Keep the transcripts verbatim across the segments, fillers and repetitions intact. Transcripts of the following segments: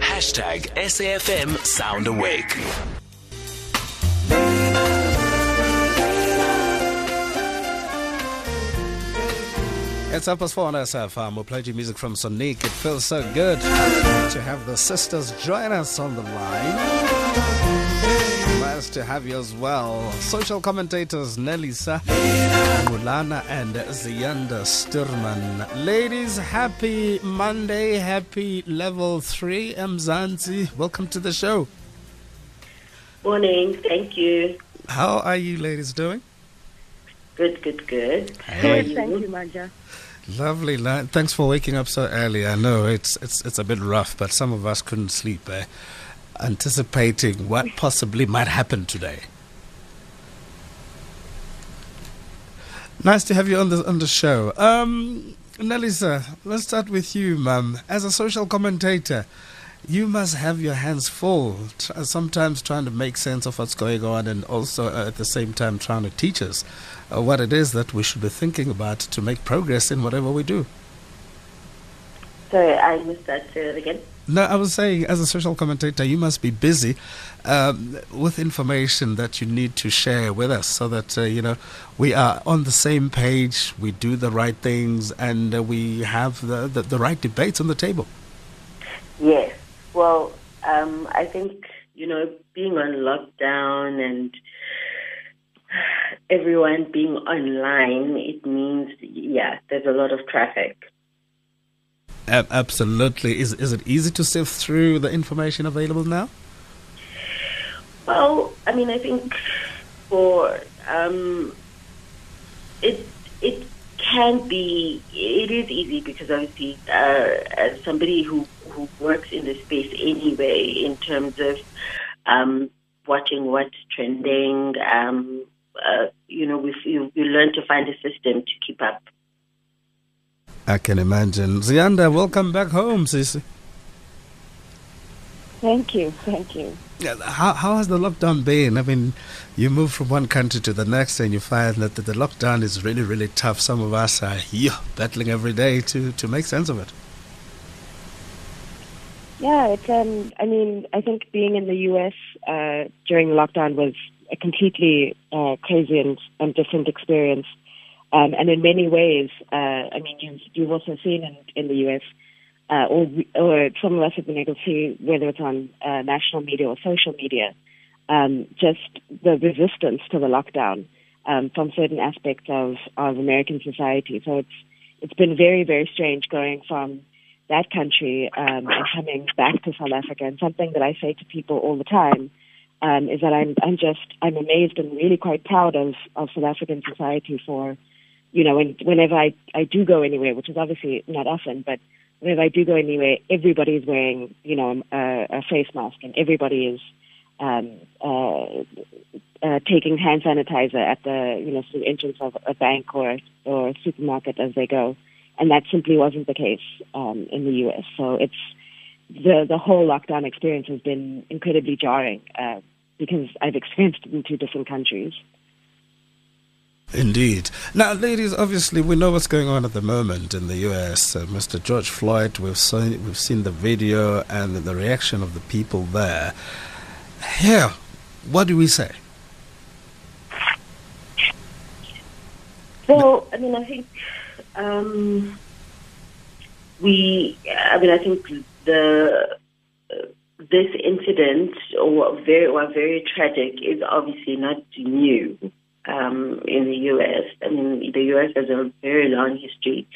Hashtag S A F M Sound Awake. It's up as four on S A F M. We'll play you music from Sonique. It feels so good to have the sisters join us on the line. Nice to have you as well. Social commentators Nelisa Nqulana and Ziyanda Stuurman. Ladies, happy Monday, happy level three Mzansi. Welcome to the show. Morning, thank you. How are you ladies doing? Good, good, good. Hey. Good, thank you, Manja. Lovely, la- thanks for waking up so early. I know it's it's it's a bit rough, but some of us couldn't sleep, eh? Anticipating what possibly might happen today. Nice to have you on the on the show, um, Nelisa. Let's start with you, Mum. As a social commentator, you must have your hands full, t- sometimes trying to make sense of what's going on, and also uh, at the same time trying to teach us uh, what it is that we should be thinking about to make progress in whatever we do. Sorry, I missed that. Say that again. No, I was saying, as a social commentator, you must be busy um, with information that you need to share with us so that, uh, you know, we are on the same page, we do the right things, and uh, we have the, the, the right debates on the table. Yes. Well, um, I think, you know, being on lockdown and everyone being online, it means, yeah, there's a lot of traffic. Absolutely. Is is it easy to sift through the information available now? Well, I mean, I think for um, it it can be it is easy because obviously, uh, as somebody who, who works in the space anyway, in terms of um, watching what's trending, um, uh, you know, we you, you learn to find a system to keep up. I can imagine. Ziyanda, welcome back home, sis. Thank you, thank you. How, how has the lockdown been? I mean, you move from one country to the next and you find that the lockdown is really, really tough. Some of us are yeah, battling every day to, to make sense of it. Yeah, it's, um, I mean, I think being in the U S uh, during lockdown was a completely uh, crazy and, and different experience. Um, and in many ways, uh, I mean, you've, you've also seen in, in the U S, uh, or, or some of us have been able to see, whether it's on uh, national media or social media, um, just the resistance to the lockdown um, from certain aspects of, of American society. So it's it's been very, very strange going from that country um, and coming back to South Africa. And something that I say to people all the time um, is that I'm I'm just I'm amazed and really quite proud of, of South African society for. You know, when, whenever I, I do go anywhere, which is obviously not often, but whenever I do go anywhere, everybody is wearing, you know, a, a face mask, and everybody is um, uh, uh, taking hand sanitizer at the, you know, sort of entrance of a bank or or a supermarket as they go, and that simply wasn't the case um, in the U S. So it's the the whole lockdown experience has been incredibly jarring uh, because I've experienced it in two different countries. Indeed. Now, ladies, obviously, we know what's going on at the moment in the U S. Uh, Mister George Floyd, we've seen, we've seen the video and the reaction of the people there. Here, what do we say? Well, I mean, I think um, we, I mean, I think the uh, this incident, or very, or very tragic, is obviously not new. Um, in the U S, I mean, the U S has a very long history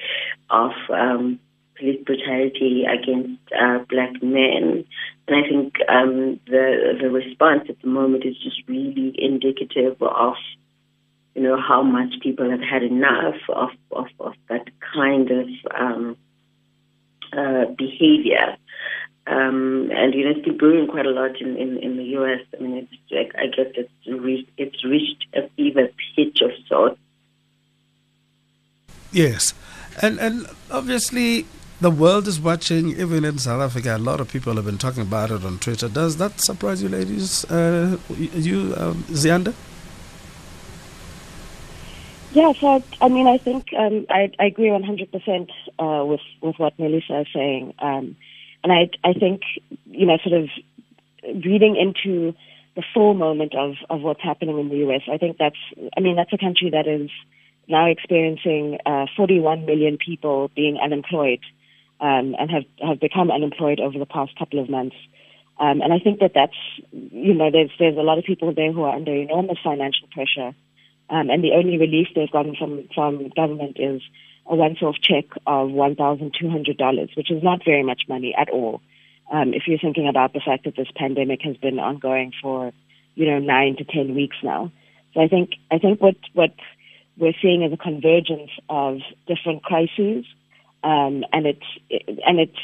of um, police brutality against uh, black men, and I think um, the the response at the moment is just really indicative of, you know, how much people have had enough of of, of that kind of um, uh, behavior. Um, and, you know, it's been brewing quite a lot in, in, in the U S. I mean, it's like, I guess it's reached, it's reached a fever pitch of sorts. Yes. And, and obviously the world is watching, even in South Africa. A lot of people have been talking about it on Twitter. Does that surprise you, ladies? Uh, you, um, Ziyanda? Yeah, so, I mean, I think um, I, I agree one hundred percent uh, with, with what Nelisa is saying. Um, And I, I think, you know, sort of reading into the full moment of, of what's happening in the U S, I think that's, I mean, that's a country that is now experiencing uh, forty-one million people being unemployed um, and have, have become unemployed over the past couple of months. Um, and I think that that's, you know, there's there's a lot of people there who are under enormous financial pressure. Um, and the only relief they've gotten from, from government is a once-off check of one thousand two hundred dollars, which is not very much money at all. Um, if you're thinking about the fact that this pandemic has been ongoing for, you know, nine to ten weeks now. So I think, I think what, what we're seeing is a convergence of different crises. Um, and it's, it, and it's,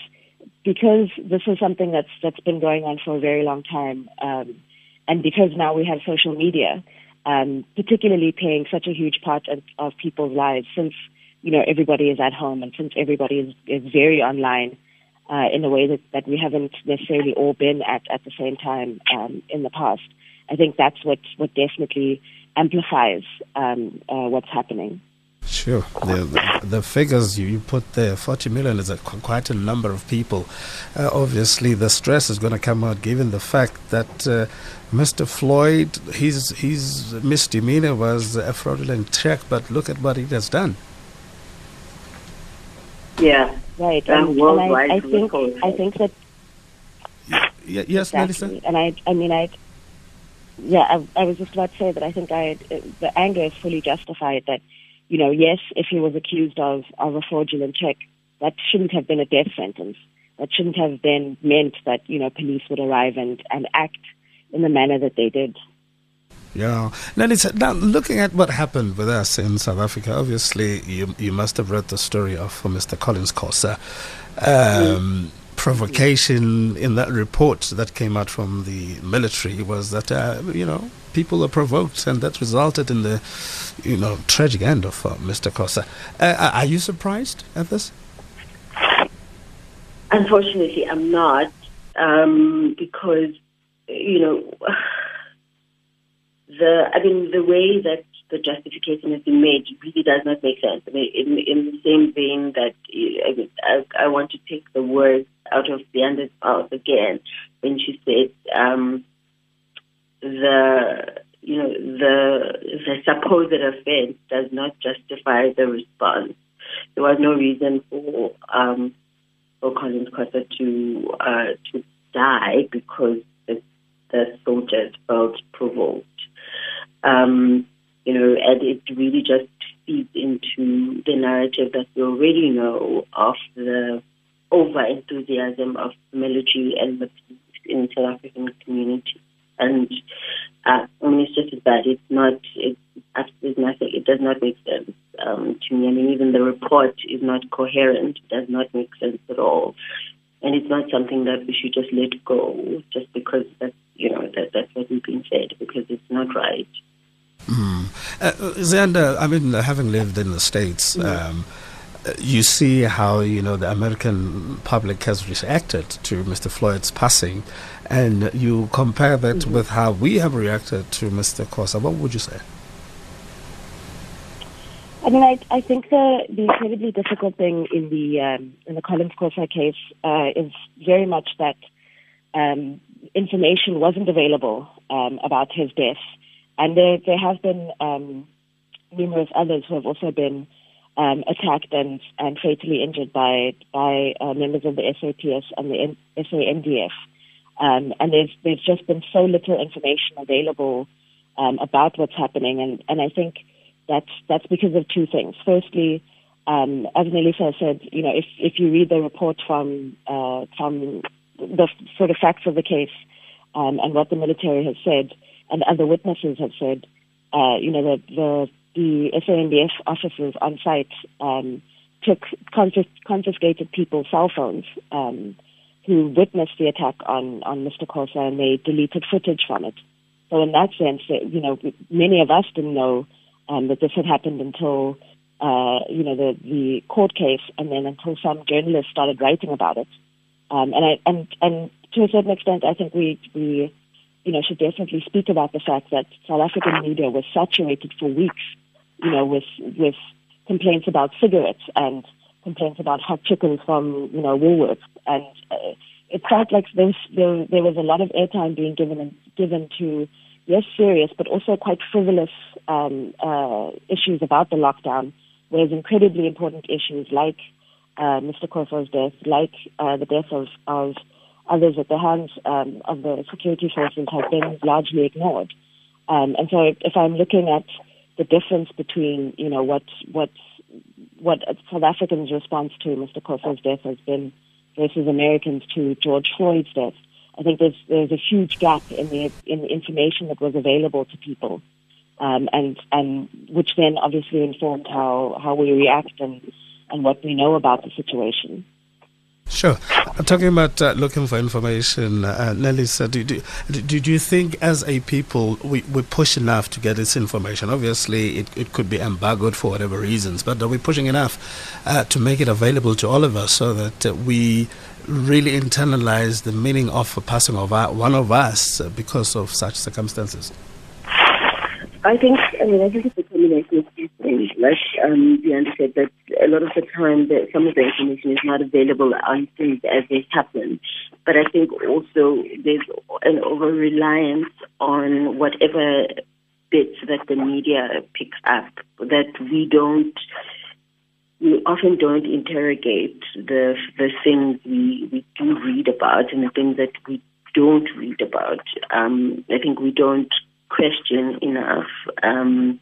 because this is something that's, that's been going on for a very long time. Um, and because now we have social media, um, particularly playing such a huge part of, of people's lives since, you know, everybody is at home and since everybody is, is very online, uh, in a way that, that we haven't necessarily all been at, at the same time, um, in the past. I think that's what, what definitely amplifies, um, uh, what's happening. Sure. The, the, the figures you, you put there, forty million is a, quite a number of people. Uh, obviously, the stress is going to come out given the fact that uh, Mister Floyd, his, his misdemeanor was a fraudulent check, but look at what it has done. Yeah. Right. And, and, and I, I, think, I think that... Y- y- yes, exactly. Nelisa? And I, I mean, I... Yeah, I, I was just about to say that I think I, the anger is fully justified that, you know, yes, if he was accused of, of a fraudulent check, that shouldn't have been a death sentence. That shouldn't have been meant that, you know, police would arrive and, and act in the manner that they did. Yeah. Now, Nelisa, now, looking at what happened with us in South Africa, obviously you you must have read the story of Mister Collins Khosa. Um, mm-hmm. Provocation in that report that came out from the military was that, uh, you know, people are provoked, and that resulted in the, you know, tragic end of uh, Mister Khosa. Uh, are you surprised at this? Unfortunately, I'm not, um, because, you know, the I mean, the way that the justification has been made really does not make sense. I mean, in, in the same vein that I, I, I want to take the words out of Ziyanda's mouth again when she said um, the you know the the supposed offense does not justify the response. There was no reason for um, for Collins Khosa to uh, to die because the, the soldiers felt provoked. Um, you know, and it really just feeds into the narrative that we already know of the over-enthusiasm of the military and the police in South African community. And uh, I mean, it's just as bad. It's not, it's absolutely nothing. It does not make sense um, to me. I mean, even the report is not coherent. It does not make sense at all. And it's not something that we should just let go just because that's, you know, that, that's what we've been said, because it's not right. Mm. Uh, Ziyanda, I mean, having lived in the States, um, you see how, you know, the American public has reacted to Mister Floyd's passing, and you compare that mm-hmm. with how we have reacted to Mister Khosa. What would you say? I mean, I, I think the, the incredibly difficult thing in the um, in the Collins Khosa case uh, is very much that um, information wasn't available um, about his death. And there, there have been um, numerous others who have also been um, attacked and, and fatally injured by by uh, members of the S A P S and the S A N D F. Um, and there's there's just been so little information available um, about what's happening, and, and I think that's that's because of two things. Firstly, um, as Nelisa said, you know, if if you read the report from uh, from the sort of facts of the case um, and what the military has said. And other witnesses have said, uh, you know, that the, the S A N D F officers on site um, took confis- confiscated people's cell phones um, who witnessed the attack on, on Mister Khosa, and they deleted footage from it. So in that sense, you know, many of us didn't know um, that this had happened until, uh, you know, the, the court case, and then until some journalists started writing about it. Um, and I and and to a certain extent, I think we we. you know, should definitely speak about the fact that South African media was saturated for weeks, you know, with with complaints about cigarettes and complaints about hot chicken from, you know, Woolworths. And, uh, felt like there was, there, there was a lot of airtime being given given to, yes, serious, but also quite frivolous um, uh, issues about the lockdown, whereas incredibly important issues like uh, Mister Khosa's death, like uh, the death of, of others at the hands um, of the security forces have been largely ignored. Um, and so if I'm looking at the difference between, you know, what what what South Africans' response to Mister Khosa's death has been versus Americans to George Floyd's death, I think there's there's a huge gap in the in the information that was available to people, um, and and which then obviously informed how, how we react and, and what we know about the situation. Sure. I'm talking about uh, looking for information. Uh, Nelisa, do, do, do, do you think as a people we, we push enough to get this information? Obviously, it, it could be embargoed for whatever reasons, but are we pushing enough uh, to make it available to all of us so that uh, we really internalize the meaning of the passing of our, one of us uh, because of such circumstances? I think, I mean, I think it's a combination of two things. Like um, Ziyanda said, that a lot of the time that some of the information is not available on things as they happen. But I think also there's an over-reliance on whatever bits that the media picks up, that we don't, we often don't interrogate the the things we, we do read about and the things that we don't read about. Um, I think we don't question enough, um,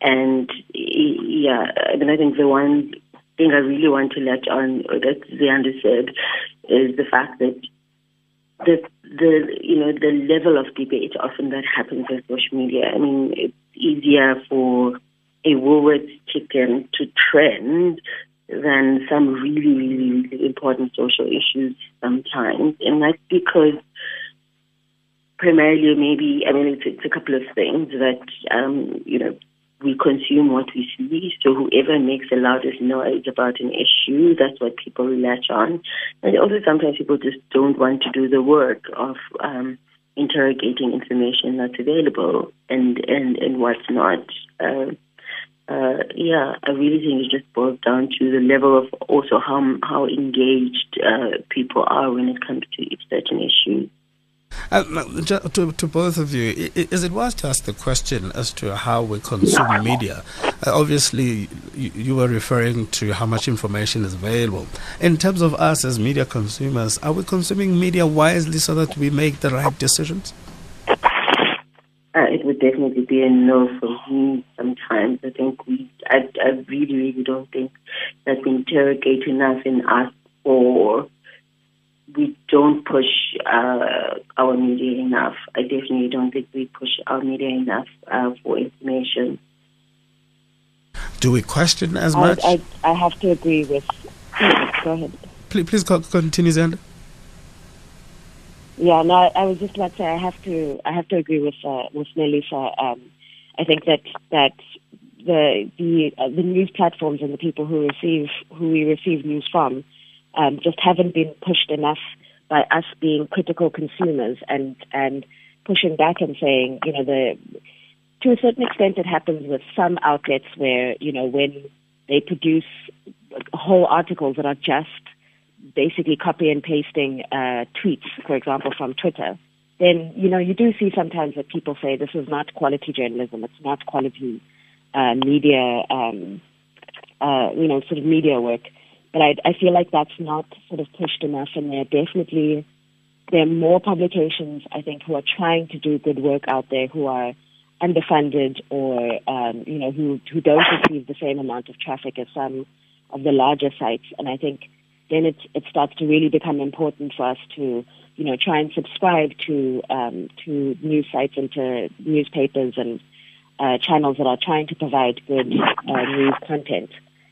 and yeah, I mean, I think the one thing I really want to latch on that Ziyanda said is the fact that the the you know the level of debate often that happens on social media. I mean, it's easier for a Woolworths chicken to trend than some really really, really important social issues sometimes, and that's because. Primarily, maybe, I mean, it's, it's a couple of things that, um, you know, we consume what we see. So whoever makes the loudest noise about an issue, that's what people latch on. And also sometimes people just don't want to do the work of um, interrogating information that's available and, and, and what's not. Uh, uh, yeah, I really think it just boils down to the level of also how, how engaged uh, people are when it comes to certain issues. Uh, to, to both of you, is it worth to ask the question as to how we consume media? Uh, obviously, you, you were referring to how much information is available. In terms of us as media consumers, are we consuming media wisely so that we make the right decisions? Uh, it would definitely be a no for me sometimes. I think we, I, I really, really don't think that we interrogate enough and ask for. We don't push uh, our media enough. I definitely don't think we push our media enough uh, for information. Do we question as I, much? I, I have to agree with... Go ahead. Please, please continue, Ziyanda. Yeah, no, I, I was just about to say I have to, I have to agree with uh, with Nelisa. Um, I think that that the the, uh, the news platforms and the people who receive who we receive news from. Um, just haven't been pushed enough by us being critical consumers and, and pushing back and saying, you know, the to a certain extent it happens with some outlets where, you know, when they produce whole articles that are just basically copy and pasting uh, tweets, for example, from Twitter, then, you know, you do see sometimes that people say this is not quality journalism, it's not quality uh, media, um, uh, you know, sort of media work. But I, I feel like that's not sort of pushed enough, and there are definitely there are more publications I think who are trying to do good work out there who are underfunded or um, you know who who don't receive the same amount of traffic as some of the larger sites, and I think then it it starts to really become important for us to you know try and subscribe to um, to news sites and to newspapers and uh, channels that are trying to provide good uh, news content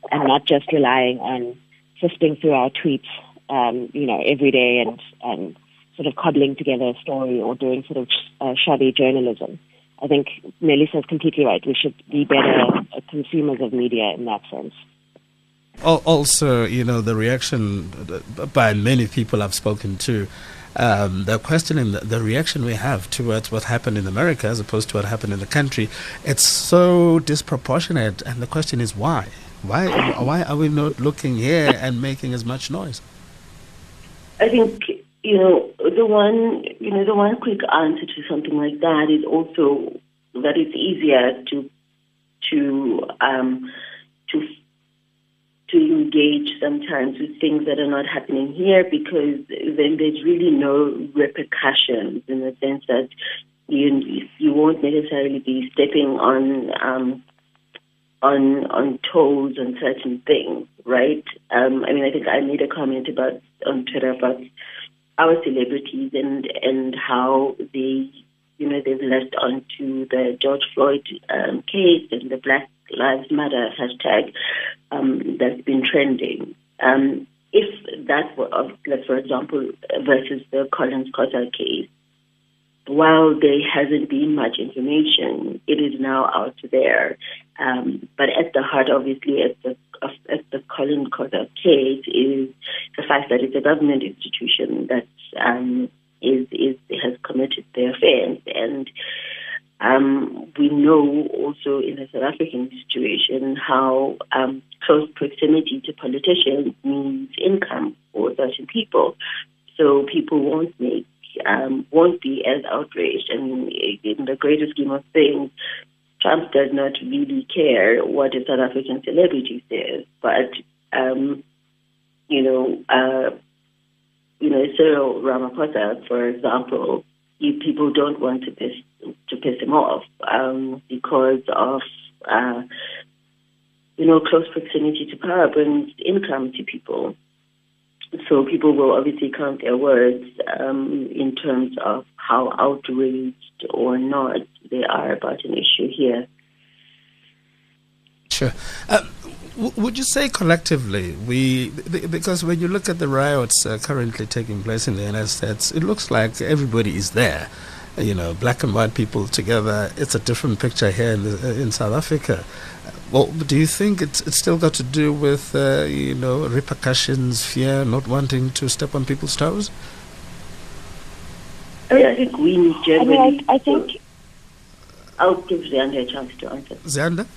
and not just relying on sifting through our tweets, um, you know, every day and, and sort of cobbling together a story or doing sort of uh, shoddy journalism. I think Nelisa is completely right. We should be better consumers of media in that sense. Also, you know, the reaction by many people I've spoken to, um, they're questioning the, the reaction we have towards what happened in America as opposed to what happened in the country. It's so disproportionate, and the question is why? Why why are we not looking here and making as much noise? I think you know, the one, you know, the one quick answer to something like that is also that it's easier to to um, to to engage sometimes with things that are not happening here, because then there's really no repercussions, in the sense that you you won't necessarily be stepping on um, on on toes on certain things, right? Um, I mean, I think I made a comment about on Twitter about our celebrities and and how they, you know, they've left onto the George Floyd um, case and the Black Lives Matter hashtag um, that's been trending. Um, if that were, of, like, for example, versus the Collins Khosa case, while there hasn't been much information, it is now out there. Um, but at the heart, obviously, at the of, at the Collins Khosa case is the fact that it's a government institution that um, is is has committed the offence, and um, we know also in the South African situation how um, close proximity to politicians means income for certain people, so people won't make. Um, won't be as outraged. I mean, in the greater scheme of things, Trump does not really care what a South African celebrity says. But um, you know, uh, you know, Cyril Ramaphosa, for example, you, people don't want to piss to piss him off um, because of uh, you know close proximity to power brings income to people. So people will obviously count their words um, in terms of how outraged or not they are about an issue here. Sure. Uh, w- would you say collectively, we b- because when you look at the riots uh, currently taking place in the United States, it looks like everybody is there, you know, black and white people together. It's a different picture here in, the, in South Africa. Well, do you think it's, it's still got to do with, uh, you know, repercussions, fear, not wanting to step on people's toes? I mean, I think we generally... I, mean, I, I think... I'll give Ziyanda a chance to answer. Ziyanda?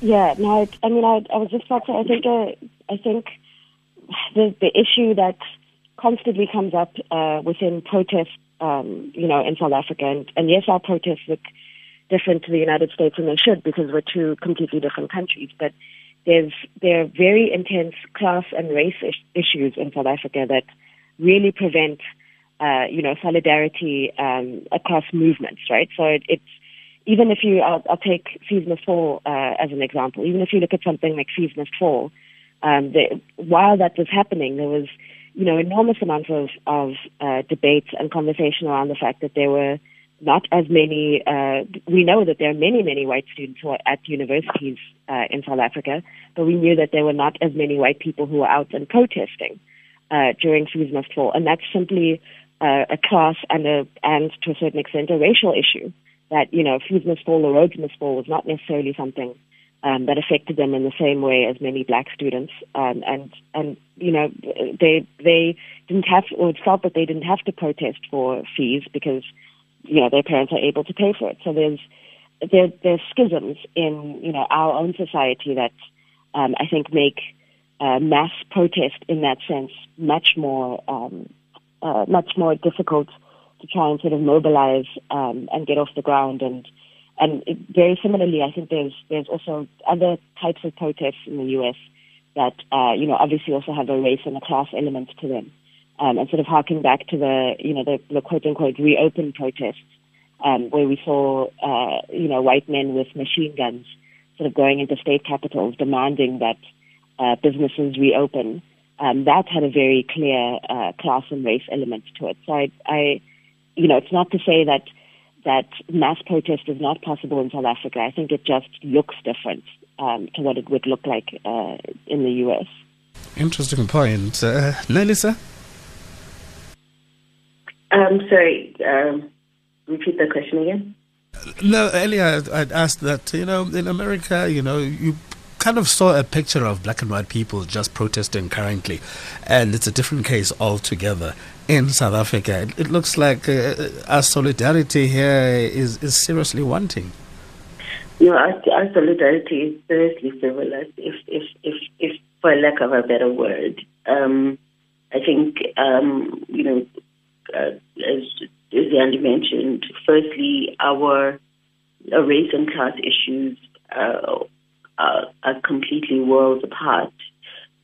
Yeah, no, I, I mean, I, I was just about to... I think, uh, I think the, the issue that constantly comes up uh, within protests, um, you know, in South Africa, and, and yes, our protests look... different to the United States, and they should, because we're two completely different countries. But there's there are very intense class and race is- issues in South Africa that really prevent, uh, you know, solidarity um, across movements, right? So it, it's even if you, I'll, I'll take FeesMustFall uh, as an example. Even if you look at something like FeesMustFall, um, the, while that was happening, there was, you know, enormous amounts of of uh, debate and conversation around the fact that there were. Not as many, uh, we know that there are many, many white students who are at universities uh, in South Africa, but we knew that there were not as many white people who were out and protesting uh, during FeesMustFall. And that's simply uh, a class and, a, and to a certain extent, a racial issue that, you know, FeesMustFall or RhodesMustFall was not necessarily something um, that affected them in the same way as many black students. Um, and, and, you know, they, they didn't have, or it felt that they didn't have to protest for fees because you know, their parents are able to pay for it. So there's there, there's schisms in, you know, our own society that um, I think make uh, mass protest in that sense much more um, uh, much more difficult to try and sort of mobilize um, and get off the ground. And and it, very similarly, I think there's there's also other types of protests in the U S that uh, you know obviously also have a race and a class element to them. Um, and sort of harking back to the, you know, the, the quote-unquote reopen protests, um, where we saw, uh, you know, white men with machine guns sort of going into state capitals demanding that uh, businesses reopen. Um, that had a very clear uh, class and race element to it. So I, I, you know, it's not to say that that mass protest is not possible in South Africa. I think it just looks different um, to what it would look like uh, in the U S. Interesting point, uh, Nelisa. I'm um, sorry, um, repeat that question again. No, earlier I'd asked that, you know, in America, you know, you kind of saw a picture of black and white people just protesting currently, and it's a different case altogether. In South Africa, it, it looks like uh, our solidarity here is, is seriously wanting. No, our, our solidarity is seriously frivolous, if, if, if, if, for lack of a better word. Um, I think, um, you know, uh, as Ziyanda mentioned, firstly, our uh, race and class issues uh, are, are completely worlds apart.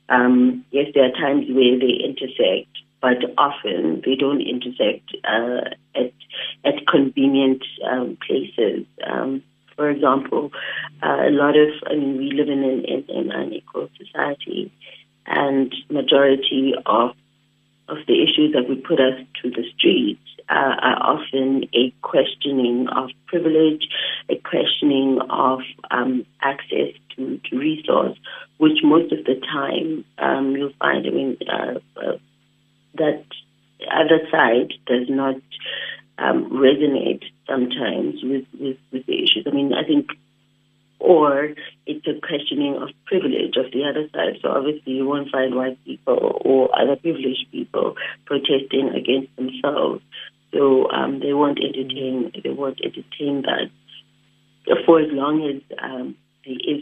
Um, yes, there are times where they intersect, but often they don't intersect uh, at at convenient um, places. Um, for example, uh, a lot of, I mean, we live in an, in an unequal society, and majority of of the issues that would put us to the street uh, are often a questioning of privilege, a questioning of um, access to, to resource, which most of the time um, you'll find, I mean, uh, uh, that other side does not um, resonate sometimes with, with, with the issues. I mean, I think, or it's a questioning of privilege of the other side. So obviously you won't find white people or other privileged people protesting against themselves. So um, they won't entertain, they won't entertain that. For as long as um, there is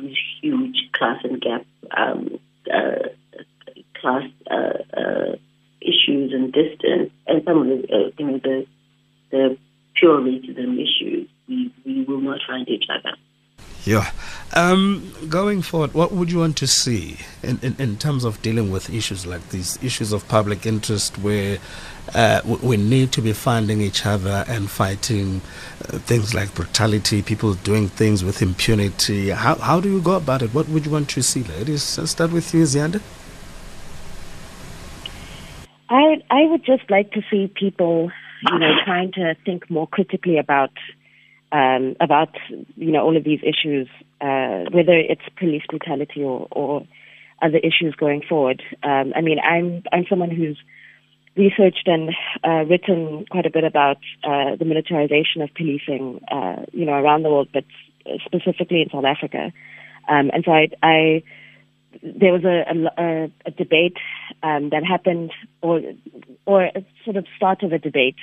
these huge class and gap um, uh, class uh, uh, issues and distance, and some of the uh, you know the the pure racism issues, we, we will not find each other. Yeah. Um, going forward, what would you want to see in, in, in terms of dealing with issues like these, issues of public interest where uh, we need to be finding each other and fighting uh, things like brutality, people doing things with impunity? How, how do you go about it? What would you want to see, ladies? I'll start with you, Ziyanda. I, I would just like to see people, you know, trying to think more critically about, um, about you know, all of these issues, uh, whether it's police brutality or, or other issues going forward. Um, I mean, I'm I'm someone who's researched and uh, written quite a bit about uh, the militarization of policing, uh, you know, around the world, but specifically in South Africa. Um, and so I, I there was a, a, a debate um, that happened, or or a sort of start of a debate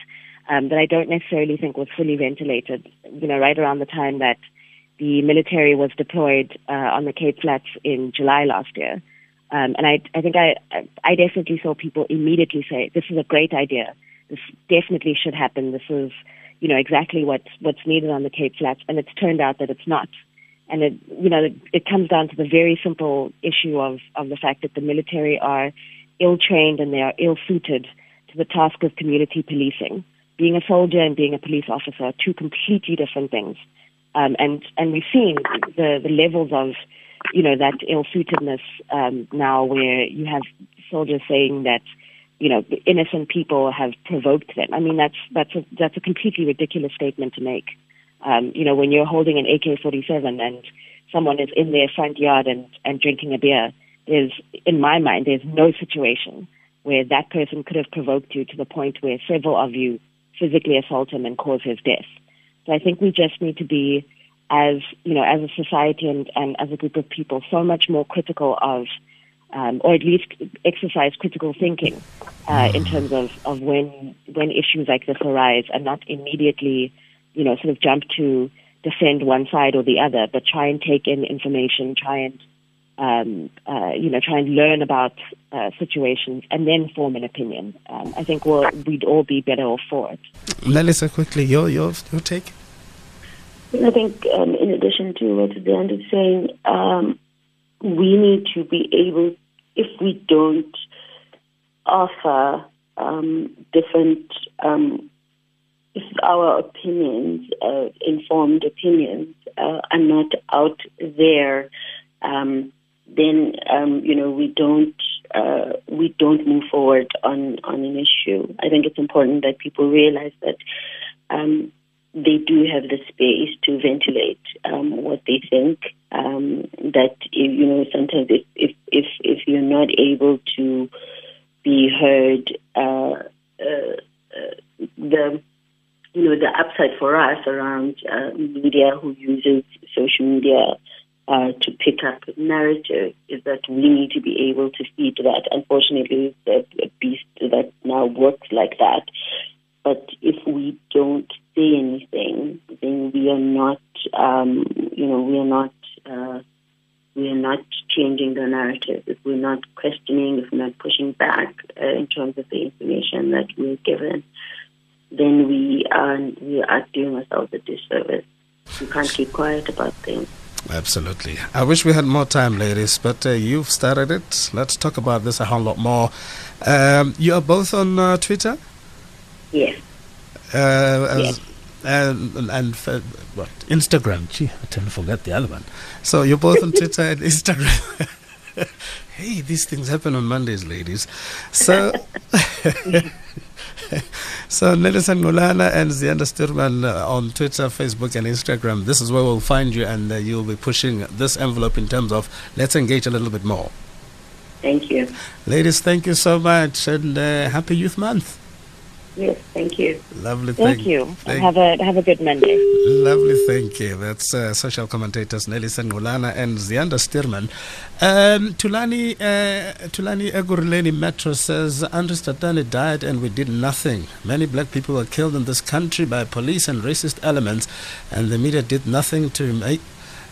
um, that I don't necessarily think was fully ventilated, you know, right around the time that the military was deployed uh, on the Cape Flats in July last year. Um, and I, I think I, I definitely saw people immediately say, this is a great idea. This definitely should happen. This is, you know, exactly what's, what's needed on the Cape Flats. And it's turned out that it's not. And, it, you know, it, it comes down to the very simple issue of, of the fact that the military are ill-trained and they are ill-suited to the task of community policing. Being a soldier and being a police officer are two completely different things. Um, and, and we've seen the, the levels of, you know, that ill-suitedness um, now where you have soldiers saying that, you know, innocent people have provoked them. I mean, that's, that's, a, that's a completely ridiculous statement to make. Um, you know, when you're holding an A K forty-seven and someone is in their front yard and, and drinking a beer, is, in my mind, there's no situation where that person could have provoked you to the point where several of you physically assault him and cause his death. So I think we just need to be, as, you know, as a society and, and as a group of people, so much more critical of, um, or at least exercise critical thinking uh, in terms of, of when when issues like this arise, and not immediately, you know, sort of jump to defend one side or the other, but try and take in information, try and, um, uh, you know, try and learn about uh, situations and then form an opinion. Um, I think we'll, we'd all be better off for it. Nelisa, quickly, your, your, your take? I think, um, in addition to what Ziyanda is saying, um, we need to be able, if we don't offer um, different um if our opinions, uh, informed opinions, uh, are not out there, um, then um, you know we don't uh, we don't move forward on, on an issue. I think it's important that people realize that um, they do have the space to ventilate um, what they think. Um, that you know sometimes if if if, if you're not able to be heard, uh, uh, the you know, the upside for us around uh, media who uses social media uh, to pick up narrative is that we need to be able to feed that. Unfortunately, it's a beast that now works like that. But if we don't say anything, then we are not, um, you know, we are not, uh, we are not changing the narrative. If we're not questioning, if we're not pushing back, the information that we're given, then we are, we are doing ourselves a disservice. We can't keep quiet about things. Absolutely. I wish we had more time, ladies, but uh, you've started it. Let's talk about this a whole lot more. Um, you are both on uh, Twitter? Yes. Uh, yes. And, and, and what? Instagram. Gee, I tend to forget the other one. So you're both on Twitter and Instagram. Hey, these things happen on Mondays, ladies. So, so Nelisa Nqulana and Ziyanda Stuurman uh, on Twitter, Facebook, and Instagram. This is where we'll find you, and uh, you'll be pushing this envelope in terms of let's engage a little bit more. Thank you, ladies. Thank you so much, and uh, happy Youth Month. Yes, thank you. Lovely, thank, thank you. Thank have a have a good Monday. Lovely, thank you. That's uh, social commentators Nelisa Nqulana and Ziyanda Stuurman. Um, Tulani uh, Tulani Agurlani Metro says Andry Statane died and we did nothing. Many black people were killed in this country by police and racist elements, and the media did nothing to make.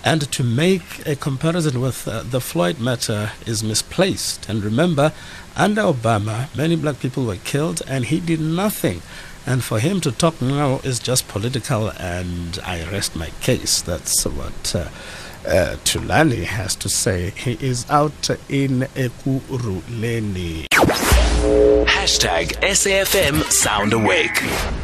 And to make a comparison with uh, the Floyd matter is misplaced. And remember, under Obama, many black people were killed and he did nothing. And for him to talk now is just political, and I rest my case. That's what uh, uh, Tulani has to say. He is out in Ekuruleni. Hashtag S A F M Sound Awake.